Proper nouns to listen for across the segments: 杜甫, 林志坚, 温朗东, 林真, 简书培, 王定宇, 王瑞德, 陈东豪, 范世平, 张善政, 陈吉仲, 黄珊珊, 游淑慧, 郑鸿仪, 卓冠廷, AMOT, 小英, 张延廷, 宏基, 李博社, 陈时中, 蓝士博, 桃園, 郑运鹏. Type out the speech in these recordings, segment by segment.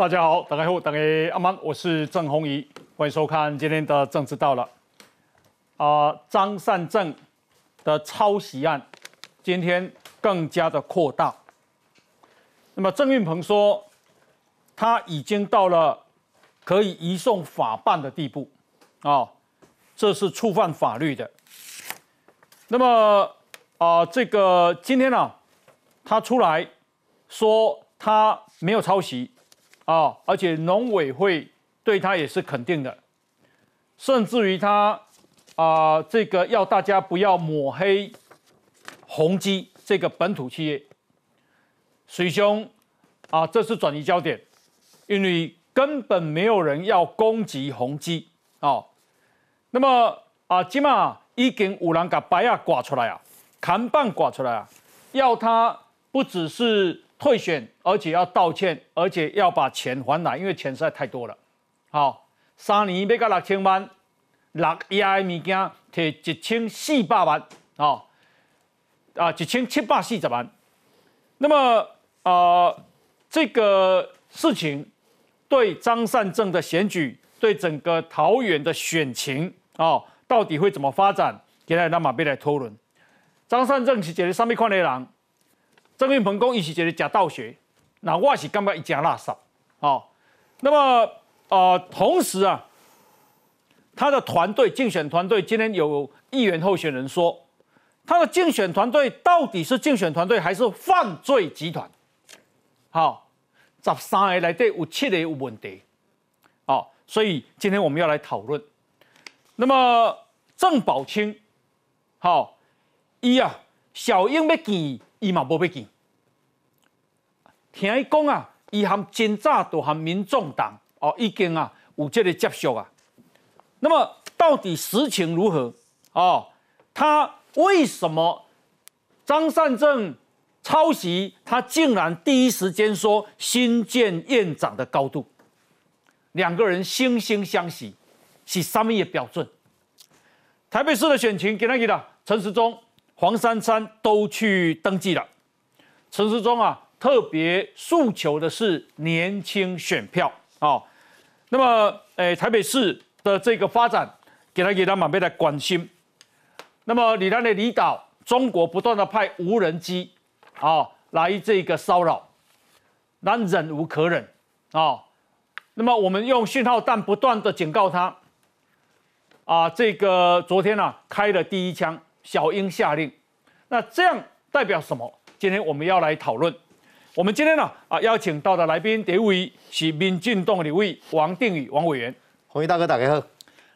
大家好，大家好，大家阿曼，我是郑鸿仪，欢迎收看今天的政治到了。张善政的抄袭案今天更加的扩大。那么郑运鹏说，他已经到了可以移送法办的地步啊，这是触犯法律的。那么这个今天啊，他出来说他没有抄袭啊，而且农委会对他也是肯定的，甚至于他。这个要大家不要抹黑宏基这个本土企业，水兄啊，这是转移焦点，因为根本没有人要攻击宏基啊。那么今嘛已经有人把白亚挂出来啊，砍半挂出来啊，要他不只是退选，而且要道歉，而且要把钱还来，因为钱实在太多了。好，3年要到6000万。6亿的物件摕1400万啊，1740万。那么这个事情对张善政的选举，对整个桃园的选情啊，到底会怎么发展？今天咱嘛要来讨论。张善政是一个什么款的人？郑运鹏讲伊是一个假道学，那我是感觉伊假垃圾啊。那么同时啊。他的团队竞选团队今天有议员候选人说，他的竞选团队到底是竞选团队还是犯罪集团？好，13个里面有7个有问题，好，所以今天我们要来讨论。那么郑宝清，好，伊啊小英要见伊嘛无要见，听伊讲啊，伊含真早都含民众党哦已经啊有这个接触啊。那么到底实情如何啊？他为什么张善政抄袭？他竟然第一时间说新建院长的高度，两个人惺惺相惜，是什么的标准？台北市的选情，今天陈时中、黄珊珊都去登记了。陈时中啊，特别诉求的是年轻选票啊。那么，台北市。的这个发展，给他满辈来关心。那么，你那里离岛，中国不断的派无人机啊来这个骚扰，咱忍无可忍啊。那么，我们用讯号弹不断的警告他啊。这个昨天啊开了第一枪，小英下令。那这样代表什么？今天我们要来讨论。我们今天呢邀请到的来宾第一位是民进党立委王定宇王委员。鸿仪大哥，大家好。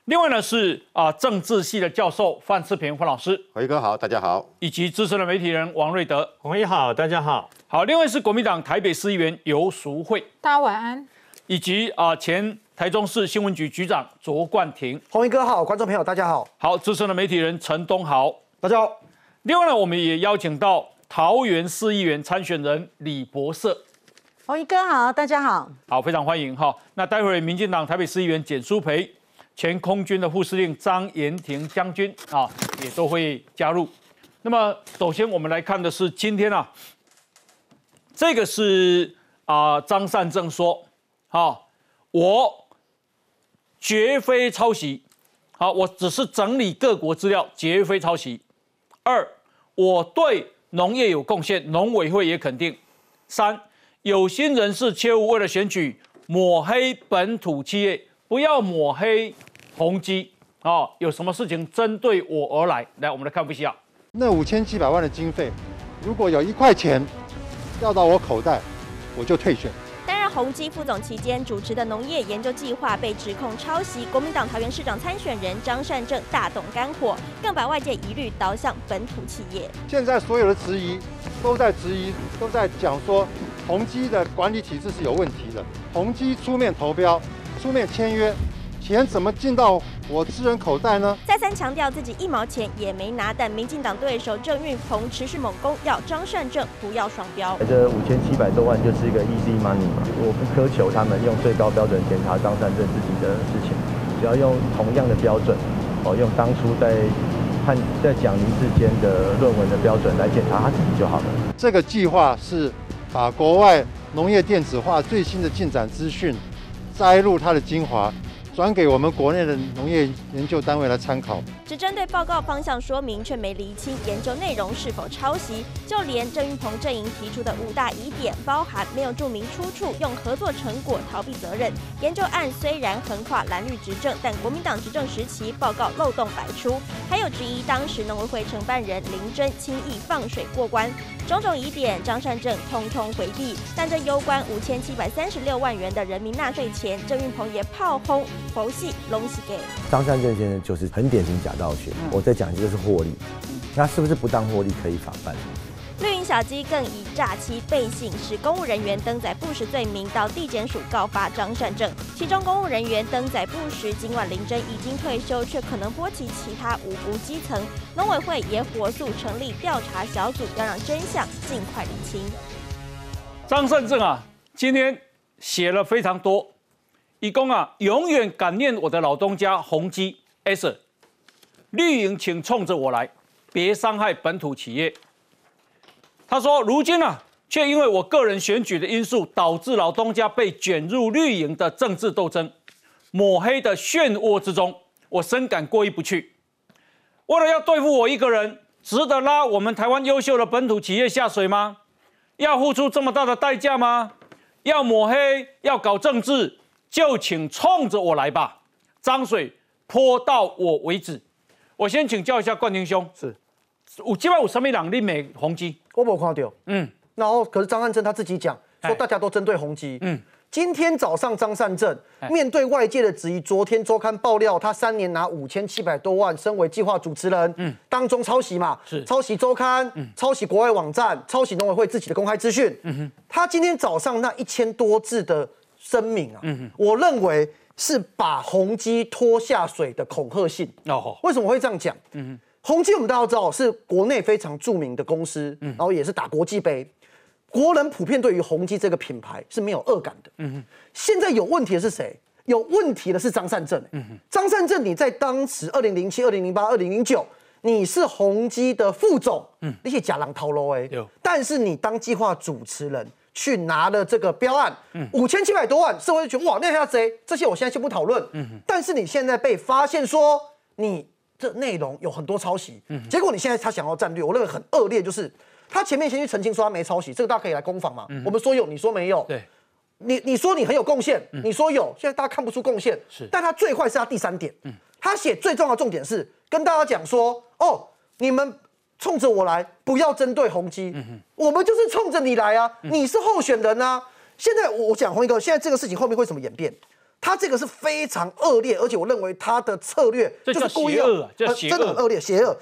另外呢是政治系的教授范世平范老师，鸿仪哥好，大家好。以及资深的媒体人王瑞德，鸿仪好，大家好。好，另外是国民党台北市议员游淑慧，大家晚安。以及前台中市新闻局局长卓冠廷，鸿仪哥好，观众朋友大家好。好，资深的媒体人陈东豪，大家好。另外呢，我们也邀请到桃园市议员参选人李博社。鸿仪哥好，大家好，好，非常欢迎哈。那待会民进党台北市议员简书培、前空军的副司令张延廷将军啊，也都会加入。那么，首先我们来看的是今天啊，这个是张善政说，好，我绝非抄袭，好，我只是整理各国资料，绝非抄袭。2，我对农业有贡献，农委会也肯定。3。有心人士切勿为了选举抹黑本土企业，不要抹黑宏基啊！有什么事情针对我而来？来，我们来看一下那5700万的经费，如果有1块钱掉到我口袋，我就退选。担任宏基副总期间主持的农业研究计划被指控抄袭，国民党桃园市长参选人张善政大动肝火，更把外界疑虑导向本土企业。现在所有的质疑，都在讲说。宏基的管理体制是有问题的，宏基出面投标、出面签约，钱怎么进到我私人口袋呢？再三强调自己1毛钱也没拿，但民进党对手郑运鹏持续猛攻，要张善政不要双标。这5700多万就是一个 easy money 嘛，我不苛求他们用最高标准检查张善政自己的事情，只要用同样的标准，用当初在讲林志坚的论文的标准来检查他自己就好了。这个计划是。把国外农业电子化最新的进展资讯，摘录它的精华，转给我们国内的农业研究单位来参考。只针对报告方向说明，却没厘清研究内容是否抄袭。就连郑运鹏阵营提出的5大疑点，包含没有注明出处，用合作成果逃避责任。研究案虽然横跨蓝绿执政，但国民党执政时期报告漏洞百出，还有质疑当时农委会承办人林真轻易放水过关。 种种疑点，张善政通通回避，但这攸关5736万元的人民纳税钱，郑运鹏也炮轰佛系拢是假。张善政先生就是很典型假道学，我在讲这个是获利，那是不是不当获利可以法办？ 绿营小鸡更以诈欺背信，使公务人员登载不实罪名到地检署告发张善政。其中公务人员登载不实，尽管林真已经退休，却可能波及其他无辜基层。农委会也火速成立调查小组，要让真相尽快厘清。张善政啊，今天写了非常多，以供啊永远感念我的老东家宏基 S。绿营请冲着我来，别伤害本土企业。 他说：“如今啊，却因为我个人选举的因素，导致老东家被卷入绿营的政治斗争、抹黑的漩涡之中，我深感过意不去。为了要对付我一个人，值得拉我们台湾优秀的本土企业下水吗？要付出这么大的代价吗？要抹黑，要搞政治，就请冲着我来吧，脏水泼到我为止。”我先请教一下冠廷兄，是。 有基本有什么人你美宏基？我没看到。嗯，然后可是张善政他自己讲说，大家都针对宏基。嗯，今天早上张善政面对外界的质疑，昨天周刊爆料他3年拿5700多万，身为计划主持人，嗯，当中抄袭嘛，是抄袭周刊，嗯，抄袭国外网站，抄袭农委会自己的公开资讯。嗯哼，他今天早上那1000多字的声明啊，嗯哼，我认为是把宏基拖下水的恐吓性。哦，为什么会这样讲？嗯哼。 宏基我们大家知道是国内非常著名的公司，嗯、然后也是打国际杯，国人普遍对于宏基这个品牌是没有恶感的。嗯、现在有问题的是谁？有问题的是张善政、欸。嗯、张善政，你在当时2007、2008、2009，你是宏基的副总，嗯、你是假狼逃漏哎，但是你当计划主持人去拿了这个标案，5700多万，社会就觉得哇那下谁？这些我现在先不讨论。嗯、但是你现在被发现说你。 这内容有很多抄袭，结果你现在他想要战略，我认为很恶劣，就是他前面先去澄清说他没抄袭，这个大家可以来攻防嘛。我们说有，你说没有，对，你说你很有贡献，你说有，现在大家看不出贡献，是。但他最坏是他第3点，他写最重要的重点是跟大家讲说，哦，你们冲着我来，不要针对宏基，我们就是冲着你来啊，你是候选人啊。现在我讲宏哥，现在这个事情后面会怎么演变？ 他这个是非常恶劣，而且我认为他的策略就是故意恶，真的很恶劣、邪恶。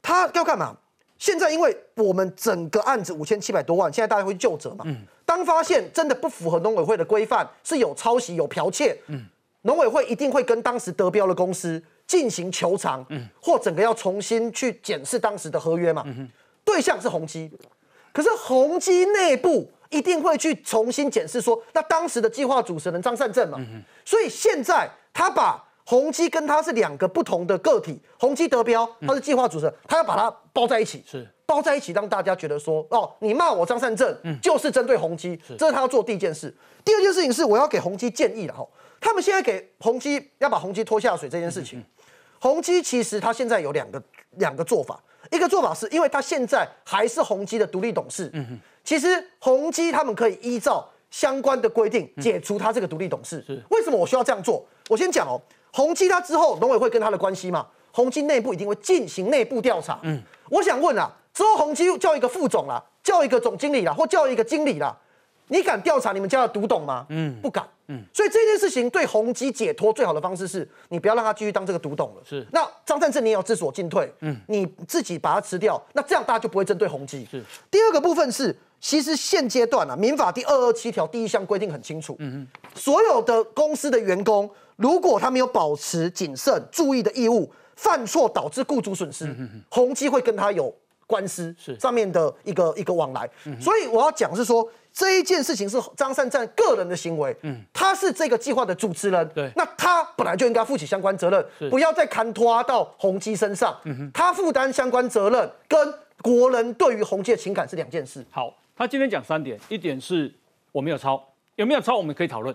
他要干嘛？现在因为我们整个案子5700多万，现在大家会究责嘛。当发现真的不符合农委会的规范，是有抄袭、有剽窃，农委会一定会跟当时得标的公司进行求偿，或整个要重新去检视当时的合约嘛。对象是宏基，可是宏基内部。 一定会去重新检视说，那当时的计划主持人张善政嘛，所以现在他把宏基跟他是2个不同的个体，宏基得标，他是计划主持人，他要把它包在一起，是包在一起，让大家觉得说，哦，你骂我张善政，就是针对宏基，这是他要做第1件事。第2件事情是我要给宏基建议了哈，他们现在给宏基要把宏基拖下水这件事情，宏基其实他现在有两个做法。 一个做法是，因为他现在还是宏基的独立董事，其实宏基他们可以依照相关的规定解除他这个独立董事。为什么我需要这样做？我先讲哦，宏基他之后农委会跟他的关系嘛，宏基内部一定会进行内部调查。我想问啊，之后宏基叫一个副总啦，叫一个总经理啦，或叫一个经理啦，你敢调查你们家的独董吗？不敢。所以这件事情对宏基解脱最好的方式是，你不要让他继续当这个独董了。是。那张善政你也要知所进退，你自己把它吃掉，那这样大家就不会针对宏基。是。第2个部分是，其实现阶段啊，民法第227条第1项规定很清楚，所有的公司的员工如果他没有保持谨慎、注意的义务，犯错导致雇主损失，宏基会跟他有官司上面的一个往来。所以我要讲是说。 这一件事情是张善政个人的行为，他是这个计划的主持人，那他本来就应该负起相关责任，不要再牵拖到宏基身上，他负担相关责任跟国人对于宏基的情感是2件事。好，他今天讲3点，1点是我没有抄，有没有抄我们可以讨论。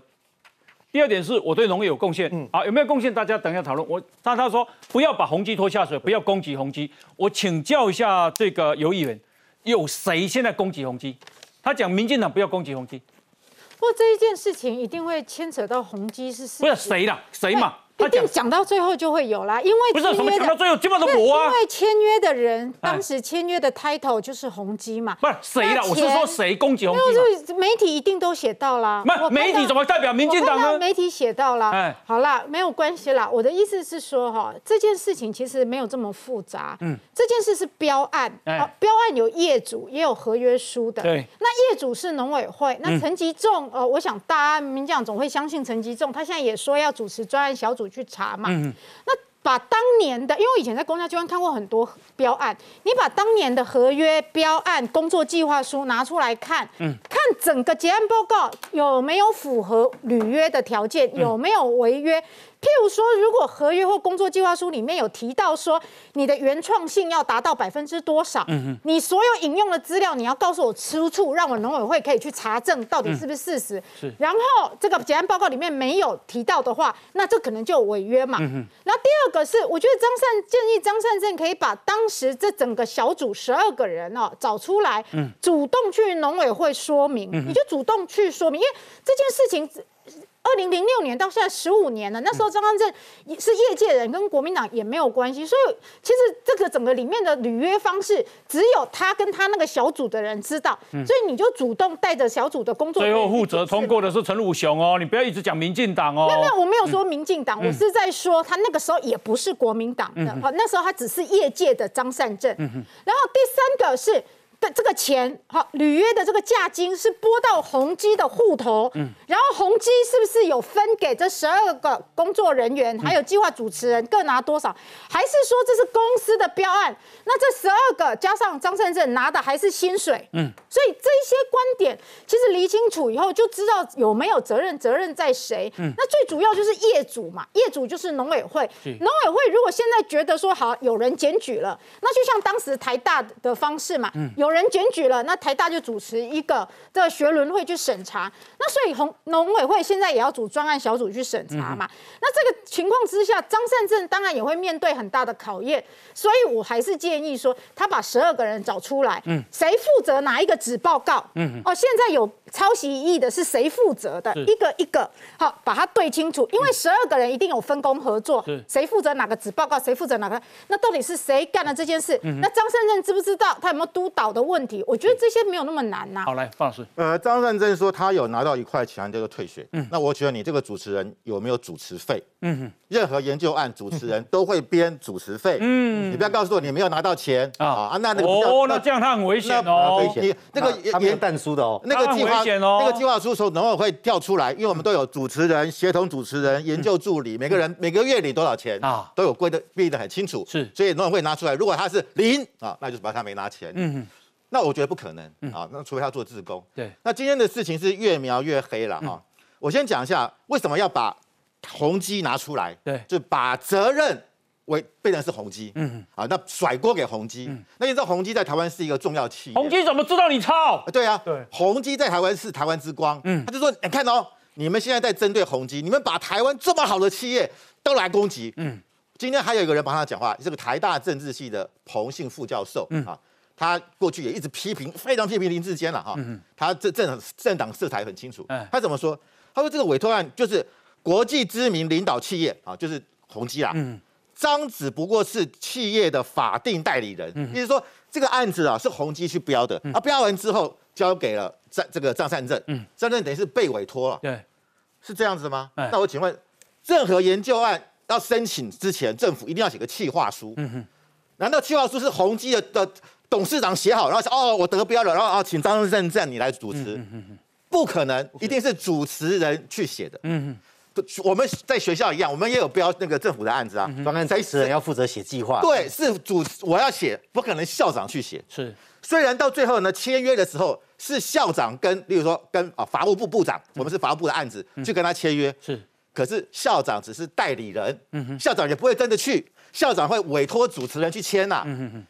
第二点是我对农业有贡献，好，有没有贡献大家等一下讨论。他说不要把宏基拖下水，不要攻击宏基。我请教一下这个游议员，有谁现在攻击宏基？他讲民进党不要攻击宏基。 不过这一件事情一定会牵扯到宏基是不是谁啦？谁嘛？一定讲到最后就会有啦，因为不是什么讲到最后基本上都没啊。因为签约的人当时签约的 title 就是宏基嘛。不是谁啦？我是说谁攻击宏基？就是媒体一定都写到啦。媒体怎么代表民进党呢？媒体写到啦。哎，好啦，没有关系啦。我的意思是说哈，这件事情其实没有这么复杂。嗯，这件事是标案，标案有业主也有合约书的。对，那业主是农委会，那陈吉仲。 我想大家民进党总会相信陈吉仲，他现在也说要主持专案小组去查嘛。那把当年的，因为我以前在公家机关看过很多标案，你把当年的合约标案、工作计划书拿出来看，看整个结案报告有没有符合履约的条件，有没有违约。 譬如说，如果合约或工作计划书里面有提到说你的原创性要达到%多少，你所有引用的资料你要告诉我出处，让我农委会可以去查证到底是不是事实。然后这个结案报告里面没有提到的话，那这可能就有违约嘛。然后第二个是，我觉得建议张善政可以把当时这整个小组12个人哦找出来，主动去农委会说明，你就主动去说明，因为这件事情。 2006年到现在15年了，那时候张善政是业界人，跟国民党也没有关系，所以其实这个整个里面的履约方式，只有他跟他那个小组的人知道，所以你就主动带着小组的工作。最后负责通过的是陈武雄哦，你不要一直讲民进党哦。没有没有，我没有说民进党，我是在说他那个时候也不是国民党的，那时候他只是业界的张善政。然后第三个是。 这个钱，好履约的这个价金是拨到宏基的户头，然后宏基是不是有分给这12个工作人员，还有计划主持人各拿多少？还是说这是公司的标案？那这12个加上张善政拿的还是薪水？所以这些观点其实厘清楚以后，就知道有没有责任，责任在谁？那最主要就是业主嘛，业主就是农委会，农委会如果现在觉得说好有人检举了，那就像当时台大的方式嘛，有人检举了，那台大就主持一个这个学伦会去审查，那所以农委会现在也要组专案小组去审查嘛。那这个情况之下，张善政当然也会面对很大的考验，所以我还是建议说，他把12个人找出来，谁负责哪一个纸报告，哦，现在有抄袭1亿的是谁负责的，一个一个好把它对清楚，因为12个人一定有分工合作，谁负责哪个纸报告，谁负责哪个，那到底是谁干了这件事？那张善政知不知道？他有没有督导的？ 问题，我觉得这些没有那么难呐。好，来，范老师。张善政说他有拿到1块钱这个退学，那我觉得你这个主持人有没有主持费？任何研究案主持人都会编主持费，你不要告诉我你没有拿到钱啊，那个哦，那这样他很危险哦，你那个他编弹书的哦，那个计划书从农委会调出来，因为我们都有主持人、协同主持人、研究助理，每个人每个月领多少钱啊，都有规定的很清楚，是，所以农委会拿出来，如果他是0啊，那就是把他没拿钱，那我觉得不可能啊！那除非他做志工。对，那今天的事情是越描越黑了哈。我先讲一下为什么要把宏基拿出来，对，就把责任变成是宏基。啊，那甩锅给宏基。那你知道宏基在台湾是一个重要企业，宏基怎么知道你抄？对啊，对，宏基在台湾是台湾之光。他就说，你看哦，你们现在在针对宏基，你们把台湾这么好的企业都来攻击。今天还有一个人帮他讲话，这个台大政治系的彭姓副教授啊。 他过去也一直批评，非常批评林志坚了哈。他政党色彩很清楚。他怎么说？他说这个委托案就是国际知名领导企业啊，就是宏基啦。张子不过是企业的法定代理人，也就是说这个案子啊是宏基去标的，标完之后交给了张善政。张善政等于是被委托了。对，是这样子吗？那我请问，任何研究案要申请之前，政府一定要写个企划书。难道企划书是宏基的？ 董事长写好，然后说哦，我得标了，然后哦，请张善政你来主持，不可能，一定是主持人去写的。我们在学校一样，我们也有标那个政府的案子啊，主持人要负责写计划。对，是我要写，不可能校长去写。是，虽然到最后呢，签约的时候是校长跟，例如说跟法务部部长，我们是法务部的案子，去跟他签约。是，可是校长只是代理人，校长也不会跟着去。 校长会委托主持人去签呐。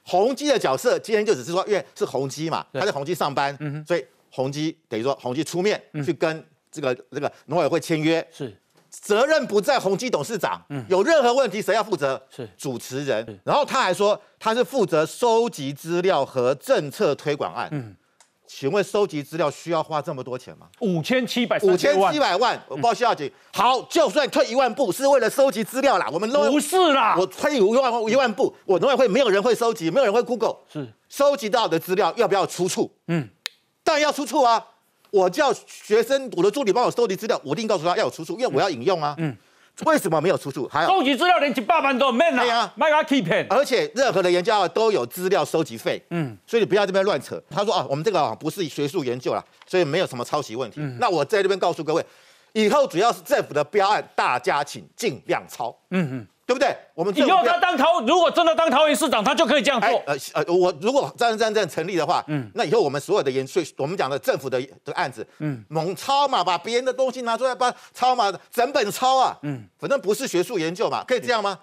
宏基的角色今天就只是说，因为是宏基嘛，他在宏基上班，所以宏基等于说宏基出面去跟这个农委会签约，是责任不在宏基董事长，有任何问题谁要负责？是主持人。然后他还说他是负责收集资料和政策推广案。请问收集资料需要花这么多钱吗？5700万，我报销警。好，就算退1万步是为了收集资料啦，我们不是啦，我退1万步，我农委会没有人会收集，没有人会 Google， 是收集到的资料要不要出处？当然要出处啊！我叫学生，我的助理帮我收集资料，我一定告诉他要有出处，因为我要引用啊。为什么没有出处？还有收集资料连100万都没拿，对啊，卖给他欺骗。而且任何的研究都有资料收集费，所以你不要这边乱扯。他说啊，我们这个不是学术研究啦，所以没有什么抄袭问题。那我在这边告诉各位，以后主要是政府的标案，大家请尽量抄，对不对？我们以后他如果真的当桃园市长，他就可以这样做。我如果这样成立的话，那以后我们所有的我们讲的政府的案子，猛抄嘛，把别人的东西拿出来，抄嘛，整本抄啊，反正不是学术研究嘛，可以这样吗？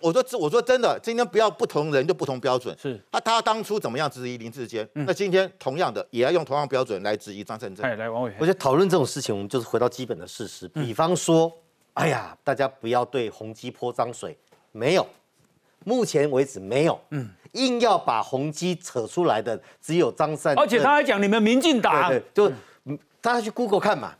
我说真的，今天不要不同人就不同标准。是，他当初怎么样质疑林志坚，那今天同样的也要用同样标准来质疑张善政。来，王委员，我觉得讨论这种事情，我们就是回到基本的事实，比方说。哎呀，大家不要对宏基泼脏水，没有，目前为止没有。硬要把宏基扯出来的只有张善政，而且他还讲你们民进党，对，就大家去 Google 看嘛。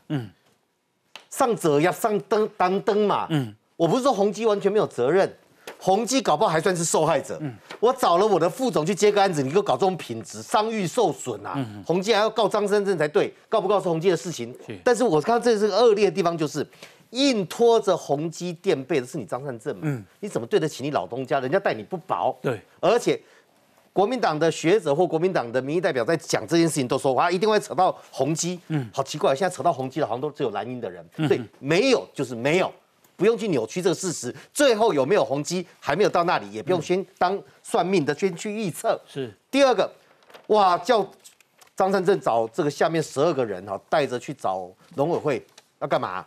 上者要上登当登嘛。我不是说宏基完全没有责任，宏基搞不好还算是受害者。我找了我的副总去接个案子，你给我搞这种品质，商誉受损啊。宏基还要告张善政才对，告不告是宏基的事情。但是我看到这是个恶劣的地方，就是。硬拖着宏基垫背的是你张善政嘛？你怎么对得起你老东家？人家待你不薄。对，而且国民党的学者或国民党的民意代表在讲这件事情，都说哇一定会扯到宏基。好奇怪，现在扯到宏基的好像都只有蓝营的人。所以没有就是没有，不用去扭曲这个事实。最后有没有宏基还没有到那里，也不用先当算命的先去预测。是第二个，哇叫张善政找这个下面12个人哈，带着去找农委会要干嘛？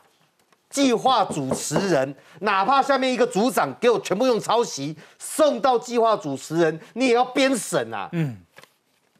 计划主持人，哪怕下面一个组长给我全部用抄袭送到计划主持人，你也要编审啊。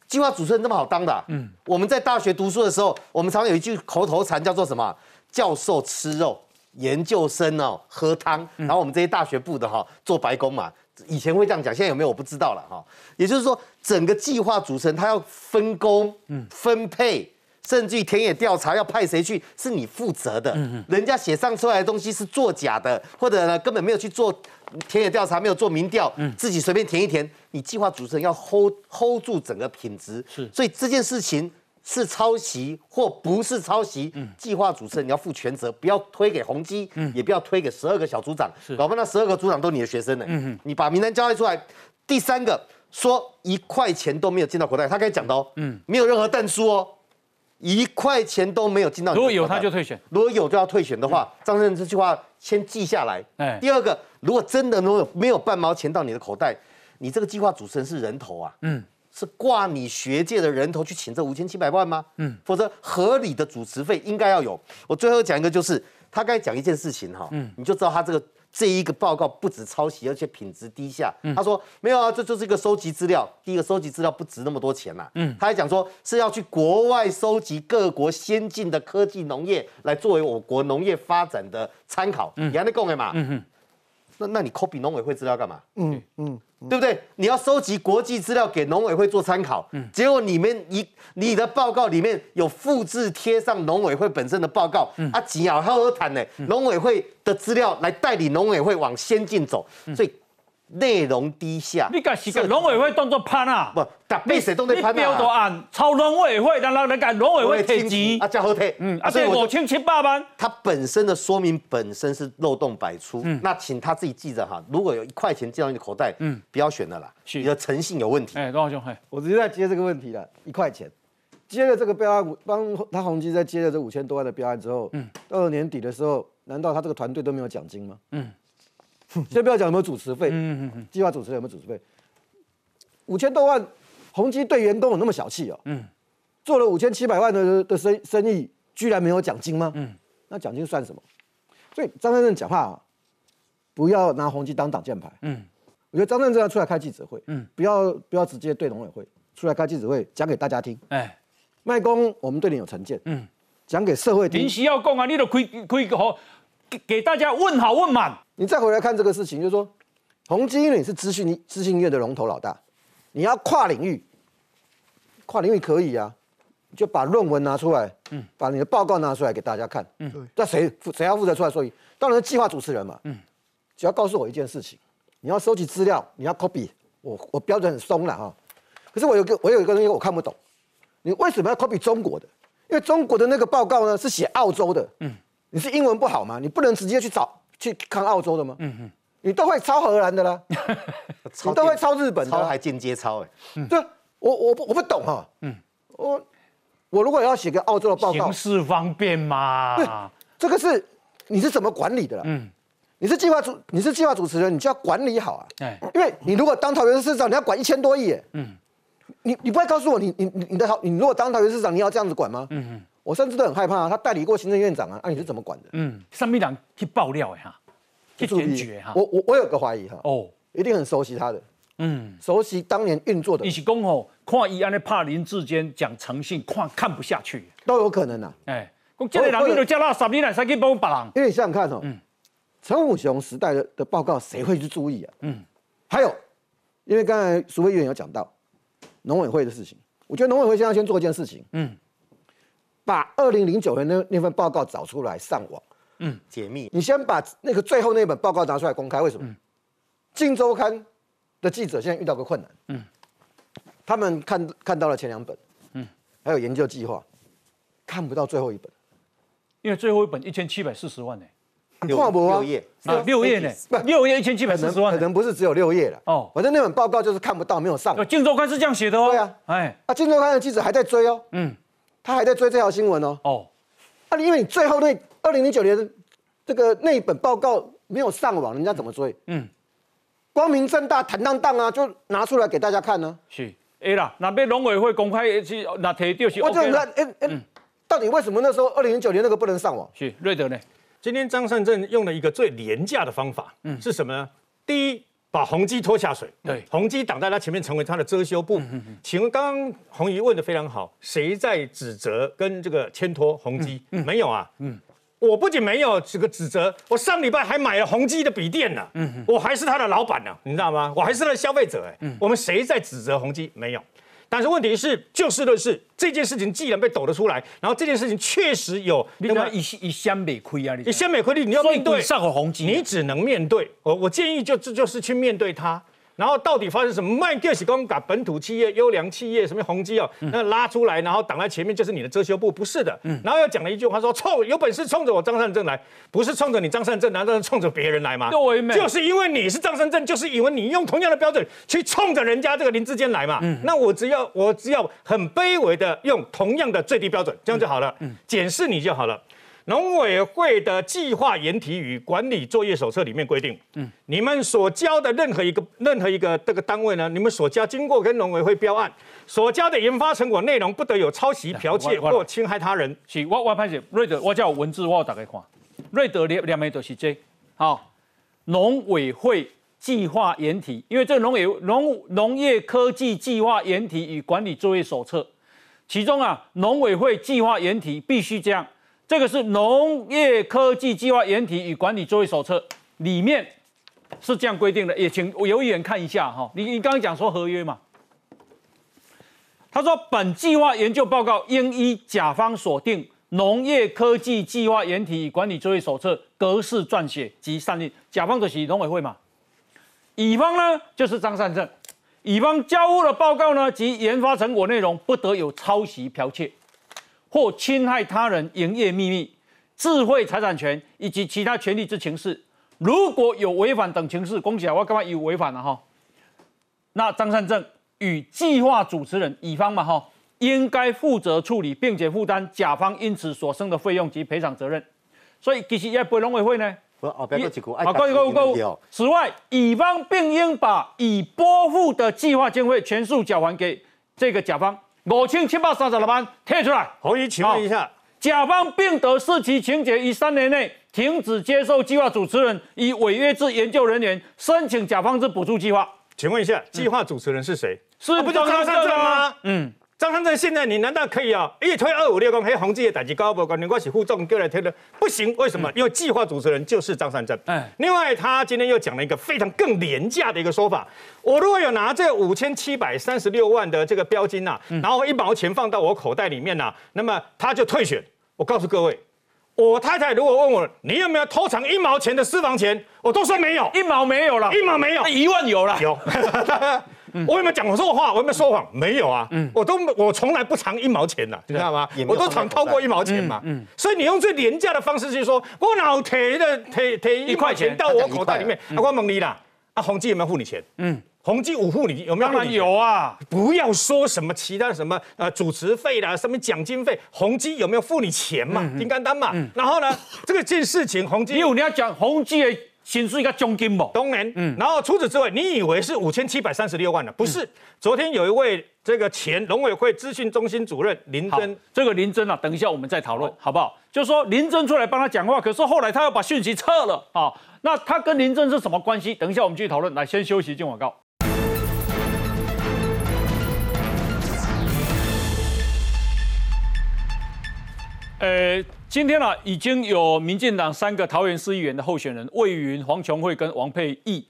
计划主持人那么好当的、我们在大学读书的时候，我们常有一句口头禅叫做什么？教授吃肉，研究生哦喝汤，然后我们这些大学部的哈、做白工嘛。以前会这样讲，现在有没有我不知道了哈。也就是说，整个计划主持人他要分工、分配。甚至于田野调查要派谁去，是你负责的。人家写上出来的东西是作假的，或者呢根本没有去做田野调查，没有做民调，自己随便填一填。你计划主持人要 hold 住整个品质，所以这件事情是抄袭或不是抄袭，计划主持人你要负全责，不要推给宏基，也不要推给12个小组长，搞不好那12个组长都是你的学生呢。你把名单交代出来。第三个说1块钱都没有进到口袋，他刚才讲的哦，没有任何但书哦。1块钱都没有进到你的口袋。如果有他就退选，如果有就要退选的话，张善政这句话先记下来。第二个，如果真的没有半毛钱到你的口袋，你这个计划主持人是人头啊，是挂你学界的人头去请这5700万吗？否则合理的主持费应该要有。我最后讲一个，就是他刚才讲一件事情哈，你就知道他这一个报告不止抄袭，而且品质低下。他说没有啊，这就是一个收集资料。第一个，收集资料不值那么多钱呐、他还讲说是要去国外收集各国先进的科技农业，来作为我国农业发展的参考。你还在讲的嘛？那你 copy 农委会资料干嘛？对不对？你要收集国际资料给农委会做参考。结果你的报告里面有复制贴上农委会本身的报告。吉尔浩尔坦呢，农委会的资料来带领农委会往先进走，所以内容低下。你把农委会当作潘啊？不，每谁都在潘啊。你标都按抄农委会，然后来给农委会提及。才好提。所以5700万。他本身的说明本身是漏洞百出。那请他自己记着哈，如果有1块钱进到你的口袋，不要选了啦，你的诚信有问题。哎，罗兄，我直接在接这个问题了，1块钱。接了这个标案，帮他宏基在接了这5000多万的标案之后，到年底的时候，难道他这个团队都没有奖金吗？先不要讲有没有主持费，计划主持人有没有主持费？5000多万，宏基对员工有那么小气哦？做了5700万的生意，居然没有奖金吗？那奖金算什么？所以张善政讲话啊，不要拿宏基当挡箭牌。我觉得张善政要出来开记者会，不要直接对农委会，出来开记者会讲给大家听。卖公，我们对你有成见，嗯，讲给社会听。林夕要供啊，你都开个吼，给大家问好问满。你再回来看这个事情，就是说，宏碁医院是资讯院的龙头老大，你要跨领域，跨领域可以啊，就把论文拿出来，嗯，把你的报告拿出来给大家看，嗯，对。那谁要负责出来说？当然是计划主持人嘛，嗯，只要告诉我一件事情，你要收集资料，你要 copy， 我标准很松了哈。 可是我有一个东西我看不懂，你为什么要 copy 中国的？因为中国的那个报告呢是写澳洲的，嗯，你是英文不好吗？你不能直接去看澳洲的吗？嗯嗯，你都会抄荷兰的啦，你都会抄日本的啦，抄还间接抄哎、欸，对，我不懂哈，嗯，我如果要写个澳洲的报告，形式方便嘛，对，这个是你是怎么管理的啦？嗯。 你是计划主持人，你就要管理好啊！哎，因为你如果当桃园市长，你要管1000多亿耶。嗯，你不会告诉我你如果当桃园市长，你要这样子管吗？嗯我甚至都很害怕、啊，他代理过行政院长啊，你是怎么管的？嗯，上面人去爆料呀，去检举哈。我有个怀疑哈、啊，哦，一定很熟悉他的，嗯，熟悉当年运作的。你是讲吼、哦，看伊安尼怕林志坚讲诚信，看不下去，都有可能啊。哎，讲这个人你都叫垃圾，你哪使去帮别人？因为你想想看哦。嗯 陈武雄时代的报告，谁会去注意啊？嗯，还有，因为刚才淑惠议员有讲到农委会的事情，我觉得农委会现在先做一件事情，嗯，把2009年那份报告找出来上网，嗯，解密。你先把那个最后那本报告拿出来公开，为什么？《镜周刊》的记者现在遇到个困难，嗯，他们看到了前2本，嗯，还有研究计划，看不到最后一本，因为最后一本1740万呢。 6页啊，6页呢？不，6页1740万，可能不是只有6页了。哦，反正那本报告就是看不到，没有上。《镜周刊》是这样写的哦。对啊，哎，啊，《镜周刊》的记者还在追哦。嗯，他还在追这条新闻哦。哦，啊，因为你最后那2009年的这个那一本报告没有上网，人家怎么追？嗯，光明正大、坦荡荡啊，就拿出来给大家看呢。是，哎啦，那被农委会公开去，那提掉是 OK 啦。到底为什么那时候2009年那个不能上网？是瑞德呢？ 今天张善政用了一个最廉价的方法，嗯，是什么呢？第一，把宏碁拖下水，对，宏碁挡在他前面，成为他的遮羞布。请问刚刚洪怡问的非常好，谁在指责跟这个牵拖宏碁？没有啊，嗯，我不仅没有这个指责，我上礼拜还买了宏碁的笔电呢，嗯，我还是他的老板呢，你知道吗？我还是他的消费者，哎，我们谁在指责宏碁？没有。 但是问题是，就事论事，这件事情既然被抖得出来，然后这件事情确实有，那么以先美亏啊，你先美亏，你要面对，你只能面对。我建议就是去面对它，然后到底发生什么？卖掉是光把本土企业、优良企业什么宏碁哦，那拉出来，然后挡在前面就是你的遮羞布，不是的。然后又讲了一句话说，臭有本事冲着我张善政来，不是冲着你张善政，难道是冲着别人来吗？就是因为你是张善政，就是因为你用同样的标准去冲着人家这个林志坚来嘛。那我只要很卑微的用同样的最低标准，这样就好了。检视你就好了。农委会的计划研提与管理作业手册里面规定，你们所交的任何一个这个单位呢，你们所交经过跟农委会标案所交的研发成果内容，不得有抄袭、剽窃或侵害他人。是，我拍写瑞德，我叫文字，我大概看瑞德两枚都是这個，好，农委会。 计划研提，因为这农业科技计划研提与管理作业手册，其中啊，农委会计划研提必须这样，这个是农业科技计划研提与管理作业手册里面是这样规定的，也请有议员看一下哈。你刚刚讲说合约嘛，他说本计划研究报告应依甲方所定农业科技计划研提与管理作业手册格式撰写及上令，甲方就是农委会嘛。 乙方呢，就是张善政。乙方交付的报告呢及研发成果内容，不得有抄袭、剽窃或侵害他人营业秘密、智慧财产权以及其他权利之情事。如果有违反等情事，恭喜啊，我干嘛有违反了、啊、哈？那张善政与计划主持人乙方嘛哈，应该负责处理，并且负担甲方因此所生的费用及赔偿责任。所以其实也不农委会呢。 哦，不要过几股，够。此外，乙方并应把已拨付的计划经费全数缴还给这个甲方，5736万退出来。洪怡，请问一下，甲方并得视其情节于3年内停止接受计划主持人以违约之研究人员申请甲方之补助计划。请问一下，计划主持人是谁？是不就张善政吗？嗯，张善政现在你难道可以啊？一推256公，黑宏志也打击高博官，你我是副总叫来推的，不行，为什么？因为计划主持人就是张善政。哎，另外他今天又讲了一个非常更廉价的一个说法，我如果有拿这5736万的这个标金呐，然后1毛钱放到我口袋里面呐，那么他就退选。我告诉各位。 我太太如果问我，你有没有偷藏1毛钱的私房钱，我都说没有，1毛没有了，1毛没有，1万有了，有。我有没有讲错话？我有没有说谎？没有啊，我从来不藏1毛钱的，你知道吗？我都藏超过1毛钱嘛。所以你用最廉价的方式去说，我老提1块钱到我口袋里面，我问你啦，啊，宏志有没有付你钱？嗯。 宏基5户你有没有？当然有啊！不要说什么其他什么主持费啦，什么奖金费，宏基有没有付你钱嘛？挺简单嘛。然后呢，这个件事情，宏基你要讲宏基的薪水跟奖金嘛？当然。然后除此之外，你以为是5736万呢？不是。昨天有一位这个前农委会资讯中心主任林真，这个林真啊，等一下我们再讨论好不好？就说林真出来帮他讲话，可是后来他又把讯息撤了啊。那他跟林真是什么关系？等一下我们继续讨论。来，先休息，进广告。 今天啊，已经有民进党3个桃园市议员的候选人魏云、黄琼慧跟王佩益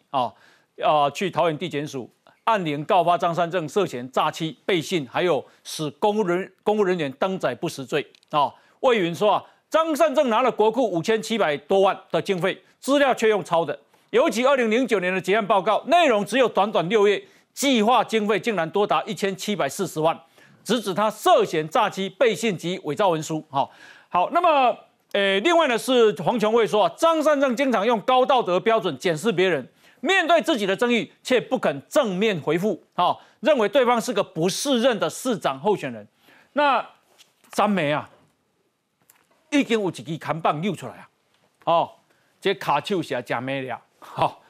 去桃园地检署按铃告发张善政涉嫌诈欺、背信，还有使公务人员登载不实罪啊。魏云说啊，张善政拿了国库5700多万的经费，资料却用抄的，尤其2009年的结案报告内容只有短短6页，计划经费竟然多达1740万。 直指他涉嫌诈欺、背信及伪造文书。好，那么，另外呢是黄琼慧说啊，张善政经常用高道德标准检视别人，面对自己的争议却不肯正面回复，认为对方是个不适任的市长候选人。那三枚啊，已经有一支砍棒扭出来啊，哦，这卡手是假没了。好，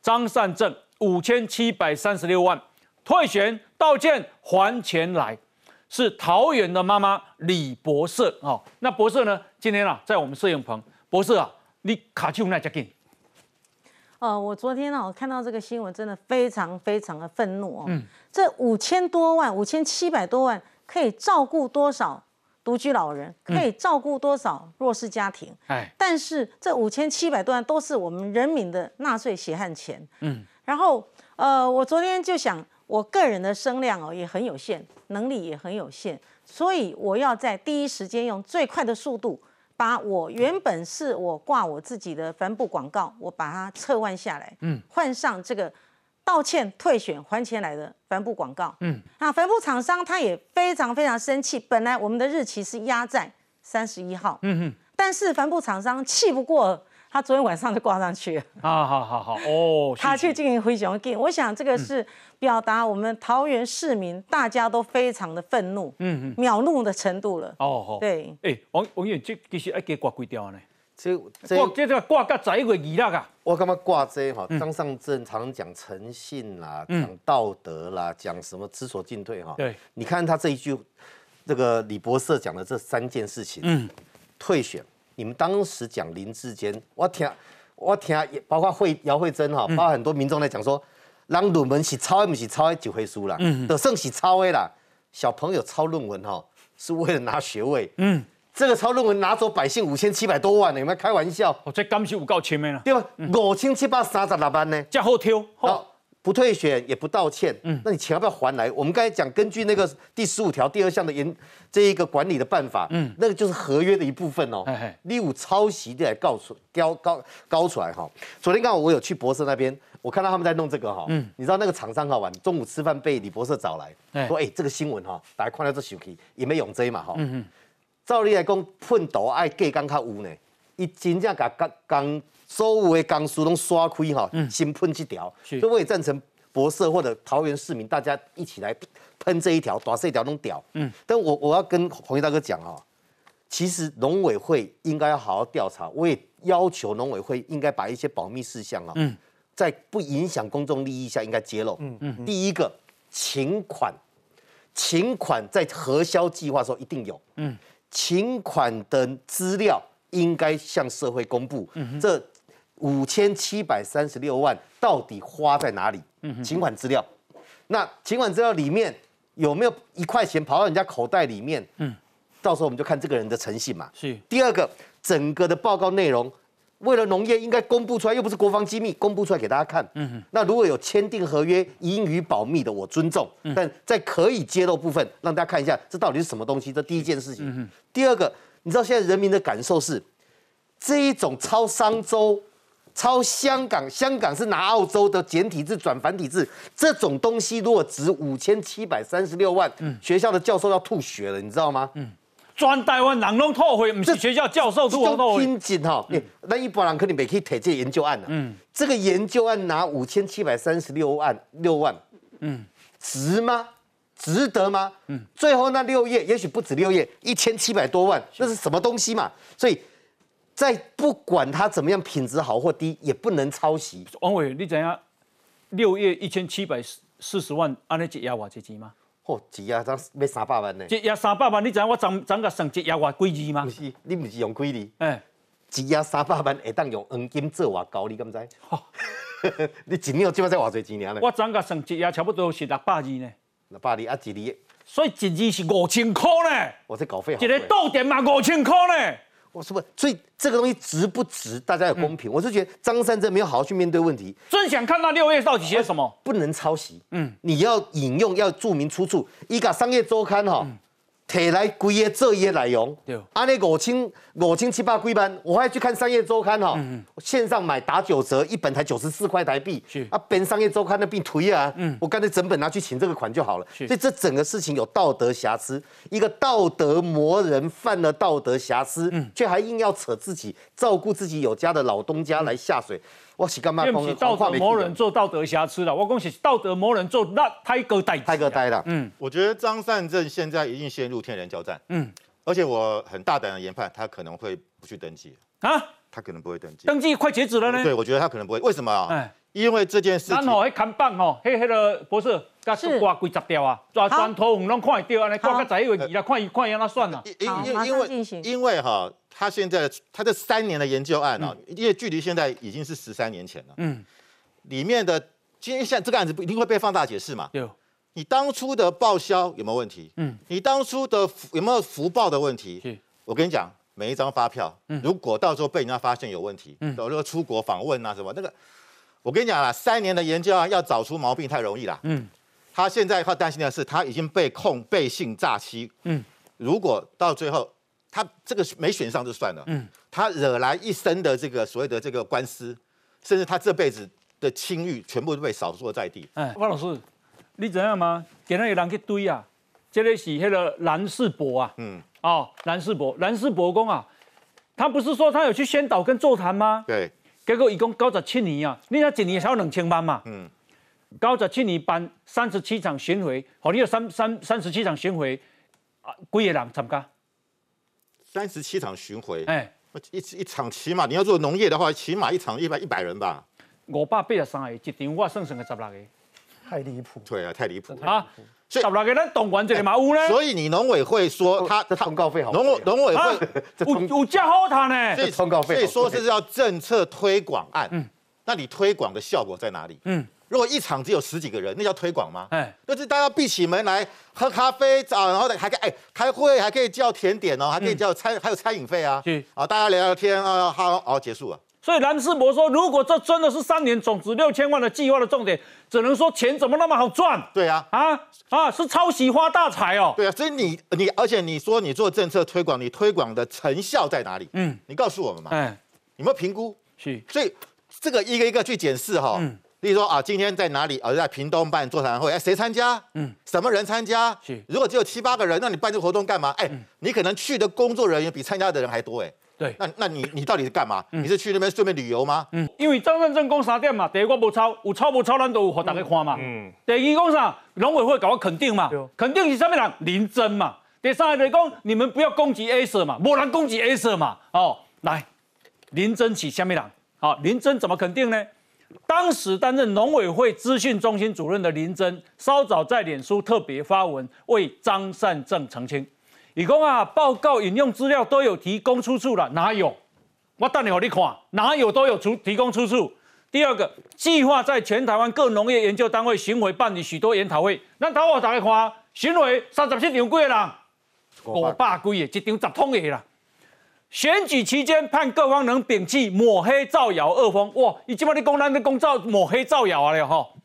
张善政5736万退选道歉还钱来。 是桃园的妈妈李博社啊、哦，那博社呢？今天啊，在我们摄影棚，博社啊，你卡住那家给。我昨天啊，我看到这个新闻，真的非常非常的愤怒哦。这5000多万、5700多万，可以照顾多少独居老人？可以照顾多少弱势家庭？但是这5700多万都是我们人民的纳税血汗钱。然后我昨天就想。 我个人的声量哦也很有限，能力也很有限，所以我要在第一时间用最快的速度，把我原本是我挂我自己的帆布广告，我把它撤换下来，换上这个道歉、退选、还钱来的帆布广告。那帆布厂商他也非常非常生气，本来我们的日期是压在31号，但是帆布厂商气不过。 他昨天晚上就挂上去了。好哦，他去进行回熊镜，我想这个是表达我们桃园市民大家都非常的愤怒，秒怒的程度了。哦，对。哎，王议员，这其实要给挂几条呢？这挂到11月2日啊。我感觉挂这哈，张善政常讲诚信啦，讲道德啦，讲什么知所进退哈。对，你看他这一句，这个李博社讲的这3件事情，退选。 你们当时讲林志坚，我听，包括姚慧珍哈，包括很多民众在讲说，人论文是抄的，不是抄的就会输啦，得胜是抄的啦。小朋友抄论文哈，是为了拿学位，这个抄论文拿走百姓5700多万呢，有没有开玩笑？我这甘是有够深的啦，对吧？5736万呢，这好挑。好，不退选也不道歉，那你钱要不要还来？我们刚才讲，根据那个第15条第2项的这一个管理的办法，那个就是合约的一部分哦。你有抄袭的来告出来哈。昨天刚好我有去博社那边，我看到他们在弄这个哈。你知道那个厂商好玩，中午吃饭被李博社找来，说哎这个新闻哈，大家看到这手机也没用这嘛哈。照理来讲，奋斗爱计工较有呢，伊真正把工所有的工书拢刷开哈，先喷这条。所以我也赞成博社或者桃园市民大家一起来。 喷这一条，打这一条弄屌。但我要跟洪毅大哥讲哈、哦，其实农委会应该要好好调查，我也要求农委会应该把一些保密事项啊、哦，在不影响公众利益下应该揭露。第一个，请款在核销计划的时候一定有。请款的资料应该向社会公布。这5736万到底花在哪里？请款资料。那请款资料里面。有没有1块钱跑到人家口袋里面？嗯，到时候我们就看这个人的诚信嘛。是。第二个，整个的报告内容，为了农业应该公布出来，又不是国防机密，公布出来给大家看。嗯哼。那如果有签订合约应予保密的，我尊重。嗯。但在可以揭露部分，让大家看一下这到底是什么东西。这第一件事情。嗯。第二个，你知道现在人民的感受是，这一种超商周。 抄香港，香港是拿澳洲的简体字转繁体字，这种东西如果值5736万，学校的教授要吐血了，你知道吗？嗯，全台湾人拢后悔，不是学校教授吐后悔。听紧哈，那一般人肯定没去提这研究案了。嗯，这个研究案拿5736万，嗯，值吗？值得吗？嗯，最后那6页，也许不止6页，1700多万，那是什么东西嘛？所以。 在不管它怎么样品质好或低，也不能抄袭。王伟，你知影6月1740万，安尼一压偌济钱吗？哦，一压咱要300万呢。一压300万，你知影我怎个算一压偌几字吗？不是，你不是用几字？哎、欸，一压300万会当用黄金做偌高，你敢知？哦、你一年即摆才偌济钱尔呢？我怎个算一压差不多是600字呢？600字啊，一字。所以一字是5000块呢。我这稿费。一个豆点嘛5000块呢。 我是不是？所以这个东西值不值？大家有公平。我是觉得张善政没有好好去面对问题。真想看到6月到底写什么？不能抄袭。嗯，你要引用，要注明出处。伊甲商业周刊哈、哦，摕、来规个做伊内容。对。安尼5700几万，我还去看商业周刊哈、哦，线上买打9折，一本才94块台币。是。啊，编商业周刊那并推啊。嗯。我干脆整本拿去请这个款就好了。所以这整个事情有道德瑕疵，一个道德魔人犯了道德瑕疵，却还硬要扯自己照顾自己有家的老东家来下水。我是干嘛？不是道德魔人做道德瑕疵了，我恭喜道德魔人做那太狗呆了。嗯，我觉得张善政现在一定陷入天人交战。嗯，而且我很大胆的研判，他可能会不去登记啊，他可能不会登记，登记快截止了呢。对，我觉得他可能不会，为什么啊？哎。 因为这件事情，咱吼迄看板吼，迄个博士，甲挂几十条啊，全桃园拢看得到安尼，挂到11月2啦，看伊安怎算啦。因为哈，他现在他这3年的研究案啊，因为距离现在已经是13年前了。嗯，里面的今天现在这个案子一定会被放大解释嘛？有。你当初的报销有没有问题？嗯。你当初的有没有福报的问题？我跟你讲，每一张发票，如果到时候被人家发现有问题，比如说出国访问啊什么那个。 我跟你讲啦，3年的研究啊，要找出毛病太容易啦。嗯，他现在要担心的是，他已经被控背信诈欺。嗯，如果到最后他这个没选上就算了。嗯，他惹来一身的这个所谓的这个官司，甚至他这辈子的清誉全部都被扫落在地。哎，汪老师，你知道吗？今天有人去追啊，这个是那个蓝士博啊。嗯，哦，蓝士博讲啊，他不是说他有去宣导跟座谈吗？对。 结果一共97年啊，你那一年才有2000万嘛。嗯，97年办37场巡回，好，你有37场巡回，啊，几个人参加？37场巡回，哎、欸，一场起码你要做农业的话，起码一场100人吧。583个，一场我算算个16个，太离谱。对啊，太离谱啊！所以16个咱动员一个嘛有呢。所以你农委会说他通告费好，农委会有这好谈呢。所以通告费，所以说是要政策推广案。嗯，那你推广的效果在哪里？嗯，如果一场只有10几个人，那叫推广吗？哎，那是大家闭起门来喝咖啡啊，然后还可以开会，还可以叫甜点哦，还可以叫餐，还有餐饮费啊。是啊，大家聊聊天啊，好，好结束了。 所以蓝士博说，如果这真的是3年总值6000万的计划的重点，只能说钱怎么那么好赚？对啊，是抄袭发大财哦。对啊，所以你，而且你说你做政策推广，你推广的成效在哪里？嗯，你告诉我们嘛。哎，有没有评估？是。所以这个一个一个去检视哈。嗯。例如说啊，今天在哪里？在屏东办座谈会，哎，谁参加？嗯。什么人参加？是。如果只有7、8个人，那你办这个活动干嘛？哎，你可能去的工作人员比参加的人还多哎。 对，那你到底是干嘛？你是去那边顺便旅游吗？嗯，因为张善政讲3点嘛，第一我无抄，有抄无抄，咱都有给大家看嘛。嗯。第二讲啥，农委会给我肯定嘛，肯定是啥物人林真嘛。第三个就讲，你们不要攻击 A 社嘛，没人攻击 A 社嘛。哦，来，林真是啥物人？好，林真怎么肯定呢？当时担任农委会资讯中心主任的林真，稍早在脸书特别发文为张善政澄清。 你讲啊，报告引用资料都有提供出处了，哪有？我等下给你看，哪有都有提供出处。第二个，计划在全台湾各农业研究单位巡回办理许多研讨会，那等我大家看，选委37场几个人，500几个，一场10通个啦。选举期间盼各方能摒弃抹黑造谣恶风。哇，你今摆你讲咱咧讲造抹黑造谣啊了吼。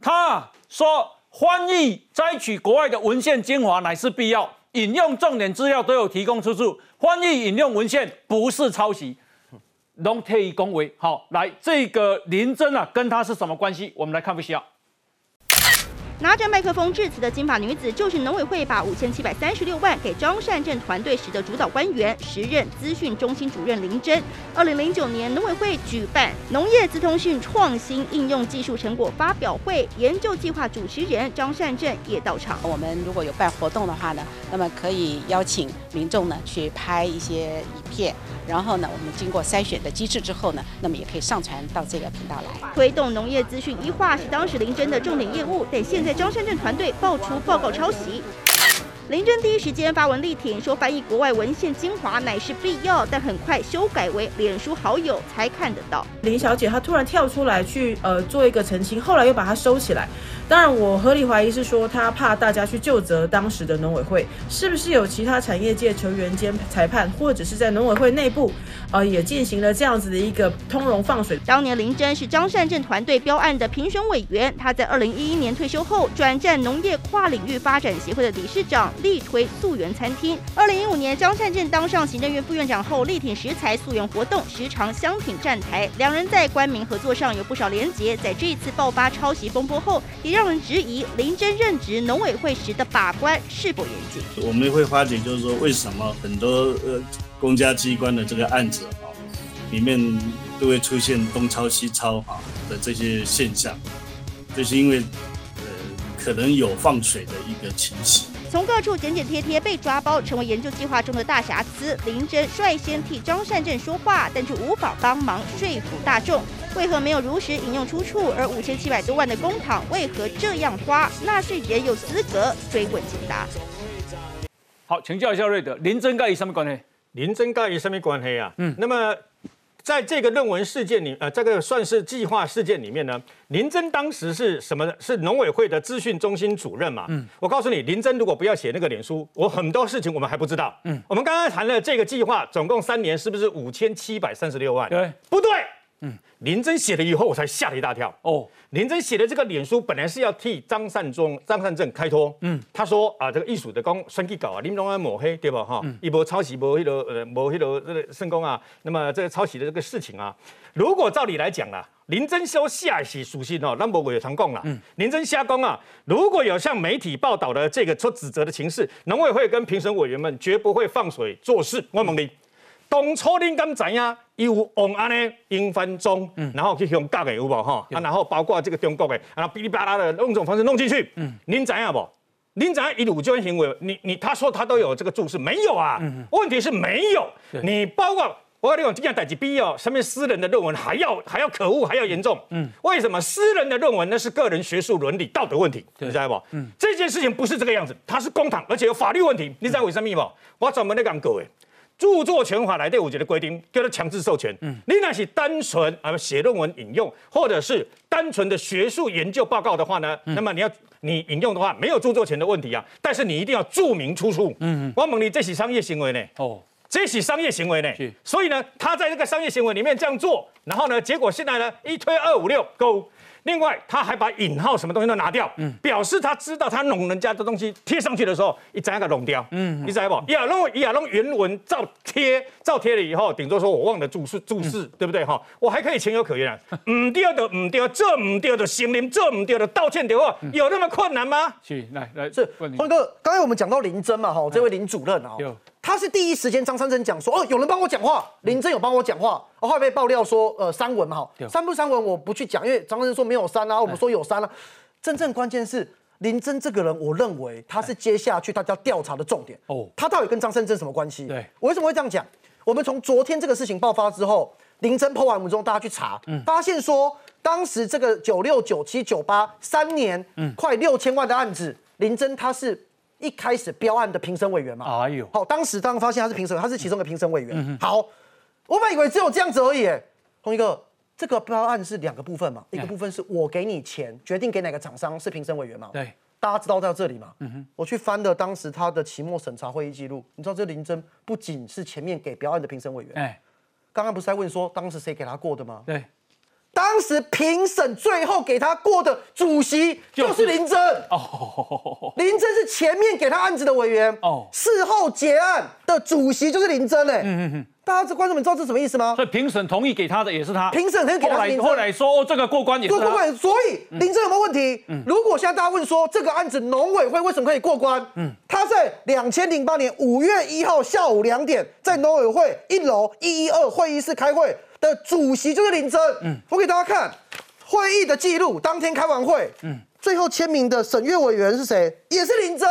他说翻译摘取国外的文献精华乃是必要，引用重点资料都有提供出处，翻译引用文献不是抄袭。 拢替伊恭维，好，来这个林真啊，跟他是什么关系？我们来看一下。拿着麦克风致辞的金发女子，就是农委会把5736万给张善政团队时的主导官员、时任资讯中心主任林真。2009年，农委会举办农业资通讯创新应用技术成果发表会，研究计划主持人张善政也到场。我们如果有办活动的话呢，那么可以邀请民众呢去拍一些影片。 然后呢，我们经过筛选的机制之后呢，那么也可以上传到这个频道来。推动农业资讯医化是当时林真的重点业务，但现在张善政团队爆出报告抄袭。林真第一时间发文力挺，说翻译国外文献精华乃是必要，但很快修改为脸书好友才看得到。林小姐她突然跳出来去做一个澄清，后来又把它收起来。当然，我合理怀疑是说她怕大家去究责当时的农委会，是不是有其他产业界球员间裁判，或者是在农委会内部也进行了这样子的一个通融放水。当年林真是张善政团队标案的评选委员，她在2011年退休后转战农业跨领域发展协会的理事长。 力推溯源餐厅。2015年，张善政当上行政院副院长后，力挺食材溯源活动，时常相挺站台。两人在官民合作上有不少连结。在这一次爆发抄袭风波后，也让人质疑林真任职农委会时的把关是否严谨。我们会发觉，就是说，为什么很多公家机关的这个案子啊，里面都会出现东抄西抄啊的这些现象，就是因为可能有放水的一个情形。 从各处剪剪贴贴被抓包，成为研究计划中的大瑕疵。林真率先替张善政说话，但却无法帮忙说服大众。为何没有如实引用出处？而5700多万的公帑为何这样花？纳税人有资格追问解答。好，请教一下瑞德，林真跟伊什么关系？林真跟伊什么关系啊？那么在这个论文事件里，这个算是计划事件里面呢？ 林真当时是什么？是农委会的资讯中心主任嘛？我告诉你，林真如果不要写那个脸书，我很多事情我们还不知道。我们刚刚谈了这个计划，总共3年是不是5736万？对，不对？林真写了以后，我才吓了一大跳。哦，林真写的这个脸书本来是要替张善政开脱。他说啊，这个艺术的讲选举稿啊，你们拢在抹黑，对吧？哈，一波抄袭，无迄落无迄落圣公啊，那么这个抄袭的这个事情啊，如果照理来讲啦。 林真修下是属性哦，咱无委常讲啦。林真瞎讲啊，如果有像媒体报道的这个所指责的情势，农委会跟评审委员们绝不会放水做事。我问你，当初恁敢知影有用安尼英翻中，然后去用假的有无哈？啊，然后包括这个中国的，然后哔哩吧啦的用这种方式弄进去，您知影不？ 林长一鲁娟行为，他说他都有这个注释，没有啊？问题是没有，你包括。 我跟你讲，这样代志比哦，上面私人的论文还要可恶，还要严重。为什么私人的论文那是个人学术伦理道德问题，你知道不？这件事情不是这个样子，它是公堂，而且有法律问题。你知道为什么不？我专门在讲各位，著作权法内底有一个规定叫做强制授权。你那是单纯啊写论文引用，或者是单纯的学术研究报告的话呢，那么你引用的话没有著作权的问题啊，但是你一定要注明出处。我问你，这是商业行为呢？哦。 这是商业行为呢，所以呢，他在这个商业行为里面这样做，然后呢，结果现在呢，1推256勾，另外他还把引号什么东西都拿掉，表示他知道他弄人家的东西贴上去的时候，一张给弄掉，你知道不？弄原文照贴了以后，顶多说我忘了注释，对不对哈？我还可以情有可原啊，不对，这不对的行为，这不对的道歉的话，有那么困难吗？是，来是欢哥，刚才我们讲到林真嘛哈，这位林主任啊。 他是第一时间张善政讲说，哦，有人帮我讲话，林真有帮我讲话，哦，后来被爆料说，删文嘛，删不删文我不去讲，因为张善政说没有删啊，我们说有删啊。真正关键是林真这个人，我认为他是接下去大家调查的重点。哦，他到底跟张善政什么关系？对，我为什么会这样讲？我们从昨天这个事情爆发之后，林真 PO 完文之后，大家去查，发现说当时这个96、97、983年，快6000万的案子，林真他是。 一开始标案的评审委员嘛，哎呦，好，当时当然发现他是评审，他是其中的评审委员。好，我本以为只有这样子而已。同一个，这个标案是2个部分嘛，一个部分是我给你钱，决定给哪个厂商是评审委员嘛。对，大家知道在这里嘛？我去翻了当时他的期末审查会议记录，你知道这林真不仅是前面给表演的评审委员，刚刚不是在问说当时谁给他过的吗？对，当时评审最后给他过的主席就是林真。哦，林真是前面给他案子的委员，哦，事后结案的主席就是林真哎。大家这观众们知道这什么意思吗？所以评审同意给他的也是他，评审同意给他的林真。后来说哦，这个过关也是他。过关，所以林真有没有问题？如果现在大家问说这个案子农委会为什么可以过关？他在2008年5月1号下午2点在农委会1楼112会议室开会。的主席就是林真，我给大家看会议的记录，当天开完会，最后签名的审阅委员是谁？也是林真，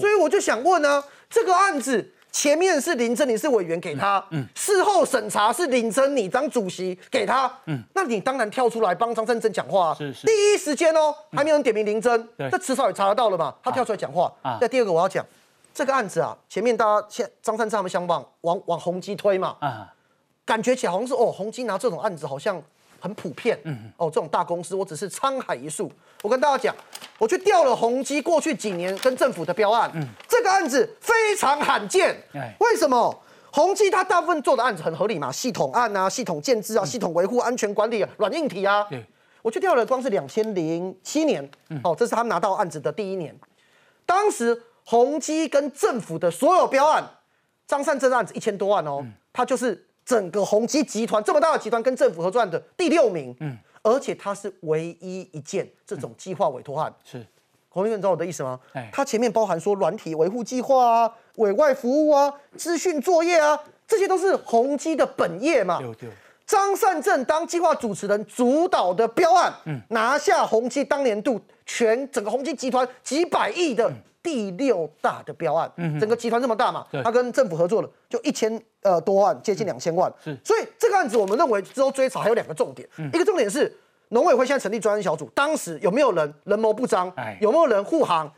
所以我就想问啊，这个案子前面是林真，你是委员给他，事后审查是林真，你当主席给他，那你当然跳出来帮张善政讲话啊，是第一时间哦，还没有人点名林真，这迟早也查得到了嘛，他跳出来讲话。那第二个我要讲这个案子啊，前面大家张善政他们想往宏基推嘛，感觉起来好像是哦，宏基拿这种案子好像很普遍，哦，这种大公司我只是沧海一粟。我跟大家讲，我去调了宏基过去几年跟政府的标案，这个案子非常罕见。为什么？宏基他大部分做的案子很合理嘛，系统案啊、系统建制啊、系统维护、安全管理、软硬体啊。我去调了，光是2007年，哦，这是他们拿到案子的第一年。当时宏基跟政府的所有标案，张善政案子1000多万哦，他就是。整个宏基集团这么大的集团跟政府合作案的第6名，而且它是唯一一件这种计划委托案。是，洪立文，你知道我的意思吗？它前面包含说软体维护计划啊、委外服务啊、资讯作业啊，这些都是宏基的本业嘛。对。张善政当计划主持人主导的标案，拿下宏基当年度整个宏基集团几百亿的。第6大的标案，整个集团这么大嘛，他跟政府合作了，就1000多万，接近2000万。所以这个案子我们认为之后追查还有2个重点，一个重点是农委会现在成立专案小组，当时有没有人人谋不彰，有没有人护航？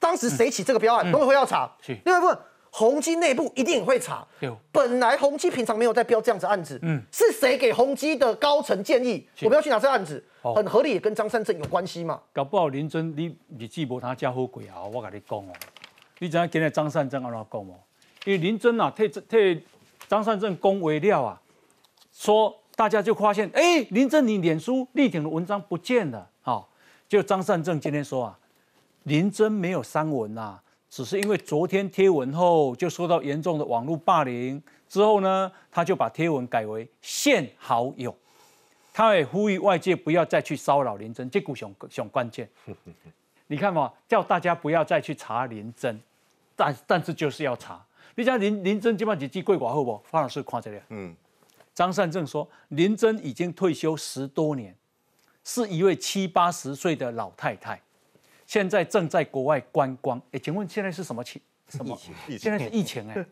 当时谁起这个标案，农委会要查。另外一部分，宏基内部一定会查。本来宏基平常没有在标这样子案子，是谁给宏基的高层建议我们要去拿这案子？很合理，也跟张善政有关系嘛。搞不好林真你日子无他遮好过啊！我跟你讲哦，你知影今日张善政安怎讲哦？因为林真啊替张善政恭维了啊，说大家就发现，林真你脸书力挺的文章不见了。好，就张善政今天说啊，林真没有删文啊，只是因为昨天贴文后就受到严重的网络霸凌，之后呢，他就把贴文改为限好友。他也呼吁外界不要再去骚扰林真，这股熊关键。你看嘛，叫大家不要再去查林真，但是就是要查。你讲林真今晚几季贵寡后不？方老师看这里。张善政说，林真已经退休10多年，是一位70、80岁的老太太，现在正在国外观光。请问现在是什么疫情？现在是疫情哎，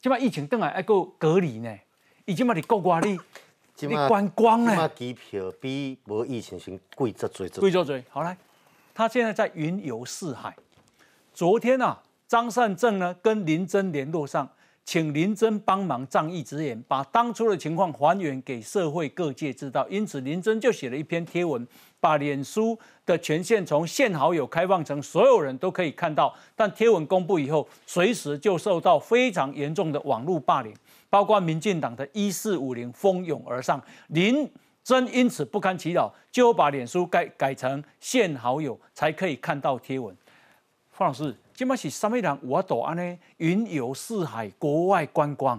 今晚疫情等来还够隔离呢，已经把你国外哩。你观光呢？那机票比无疫情先贵这嘴，贵这嘴。好来，他现在在云游四海。昨天啊，张善政呢跟林真联络上，请林真帮忙仗义直言，把当初的情况还原给社会各界知道。因此，林真就写了一篇贴文，把脸书的权限从限好友开放成所有人都可以看到。但贴文公布以后，随时就受到非常严重的网络霸凌。包括民进党的1450蜂拥而上，林真因此不堪其扰，就把脸书改成限好友才可以看到贴文。方老师，今麦是什么人？我懂安呢，云游四海，国外观光，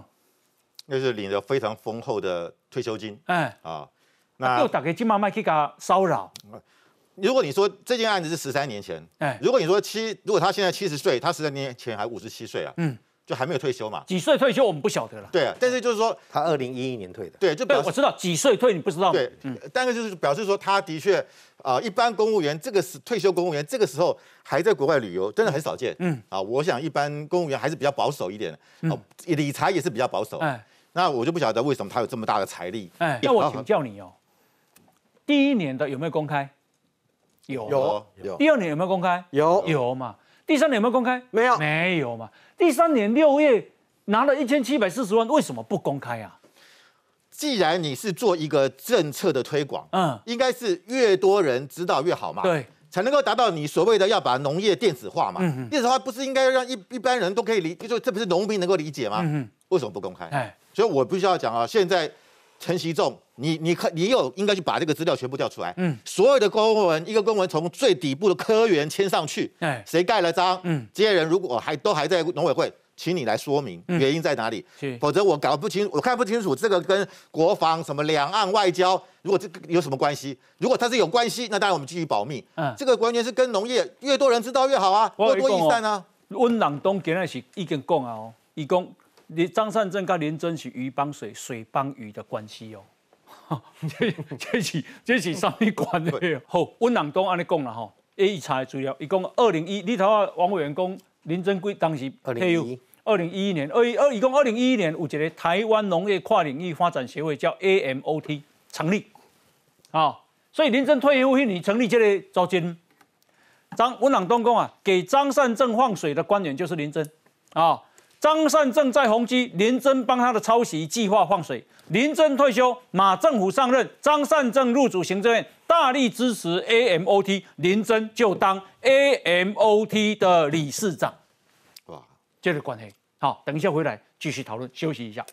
那是领了非常丰厚的退休金。那又大家今麦麦去噶骚扰。如果你说这件案子是13年前，如果你说如果他现在70岁，他13年前还57岁啊，就还没有退休嘛？几岁退休我们不晓得了。对啊，但是就是说他2011年退的。对，就表示我知道几岁退你不知道。对，但是就是表示说他的确啊，一般公务员这个退休公务员这个时候还在国外旅游，真的很少见。我想一般公务员还是比较保守一点，理财也是比较保守。那我就不晓得为什么他有这么大的财力。那我请教你哦，第1年的有没有公开？有。第2年有没有公开？有嘛。第3年有没有公开？没有嘛。第3年6月拿了1740万，为什么不公开啊？既然你是做一个政策的推广，应该是越多人知道越好嘛。对，才能够达到你所谓的要把农业电子化嘛。电子化不是应该让一般人都可以理，就这不是农民能够理解吗？为什么不公开？所以我必须要讲啊，现在陈其仲，你有应该去把这个资料全部调出来。所有的公文，一个公文从最底部的科员签上去，谁盖了章？这些人如果都还在农委会。 请你来说明原因在哪里，否则我搞不清，我看不清楚这个跟国防什么两岸外交，如果这个有什么关系？如果它是有关系，那当然我们继续保密。这个完全是跟农业，越多人知道越好啊，多多益善啊。温朗东今日是已经讲啊哦，伊讲你张善政跟连真是鱼帮水，水帮鱼的关系哦。这是啥物关系？好，温朗东安尼讲啦吼，伊查资料，伊讲2001，你头啊王委员讲林珍贵当时退休。 2011年，2011年有一个台湾农业跨领域发展协会叫 AMOT 成立，所以林郑退休那年成立这个组织。温朗东讲啊，给张善政放水的官员就是林郑啊。张善政在宏基，林郑帮他的抄袭计划放水。林郑退休，马政府上任，张善政入主行政院，大力支持 AMOT， 林郑就当 AMOT 的理事长。哇，这个关系。 好，等一下回来继续讨论，休息一下。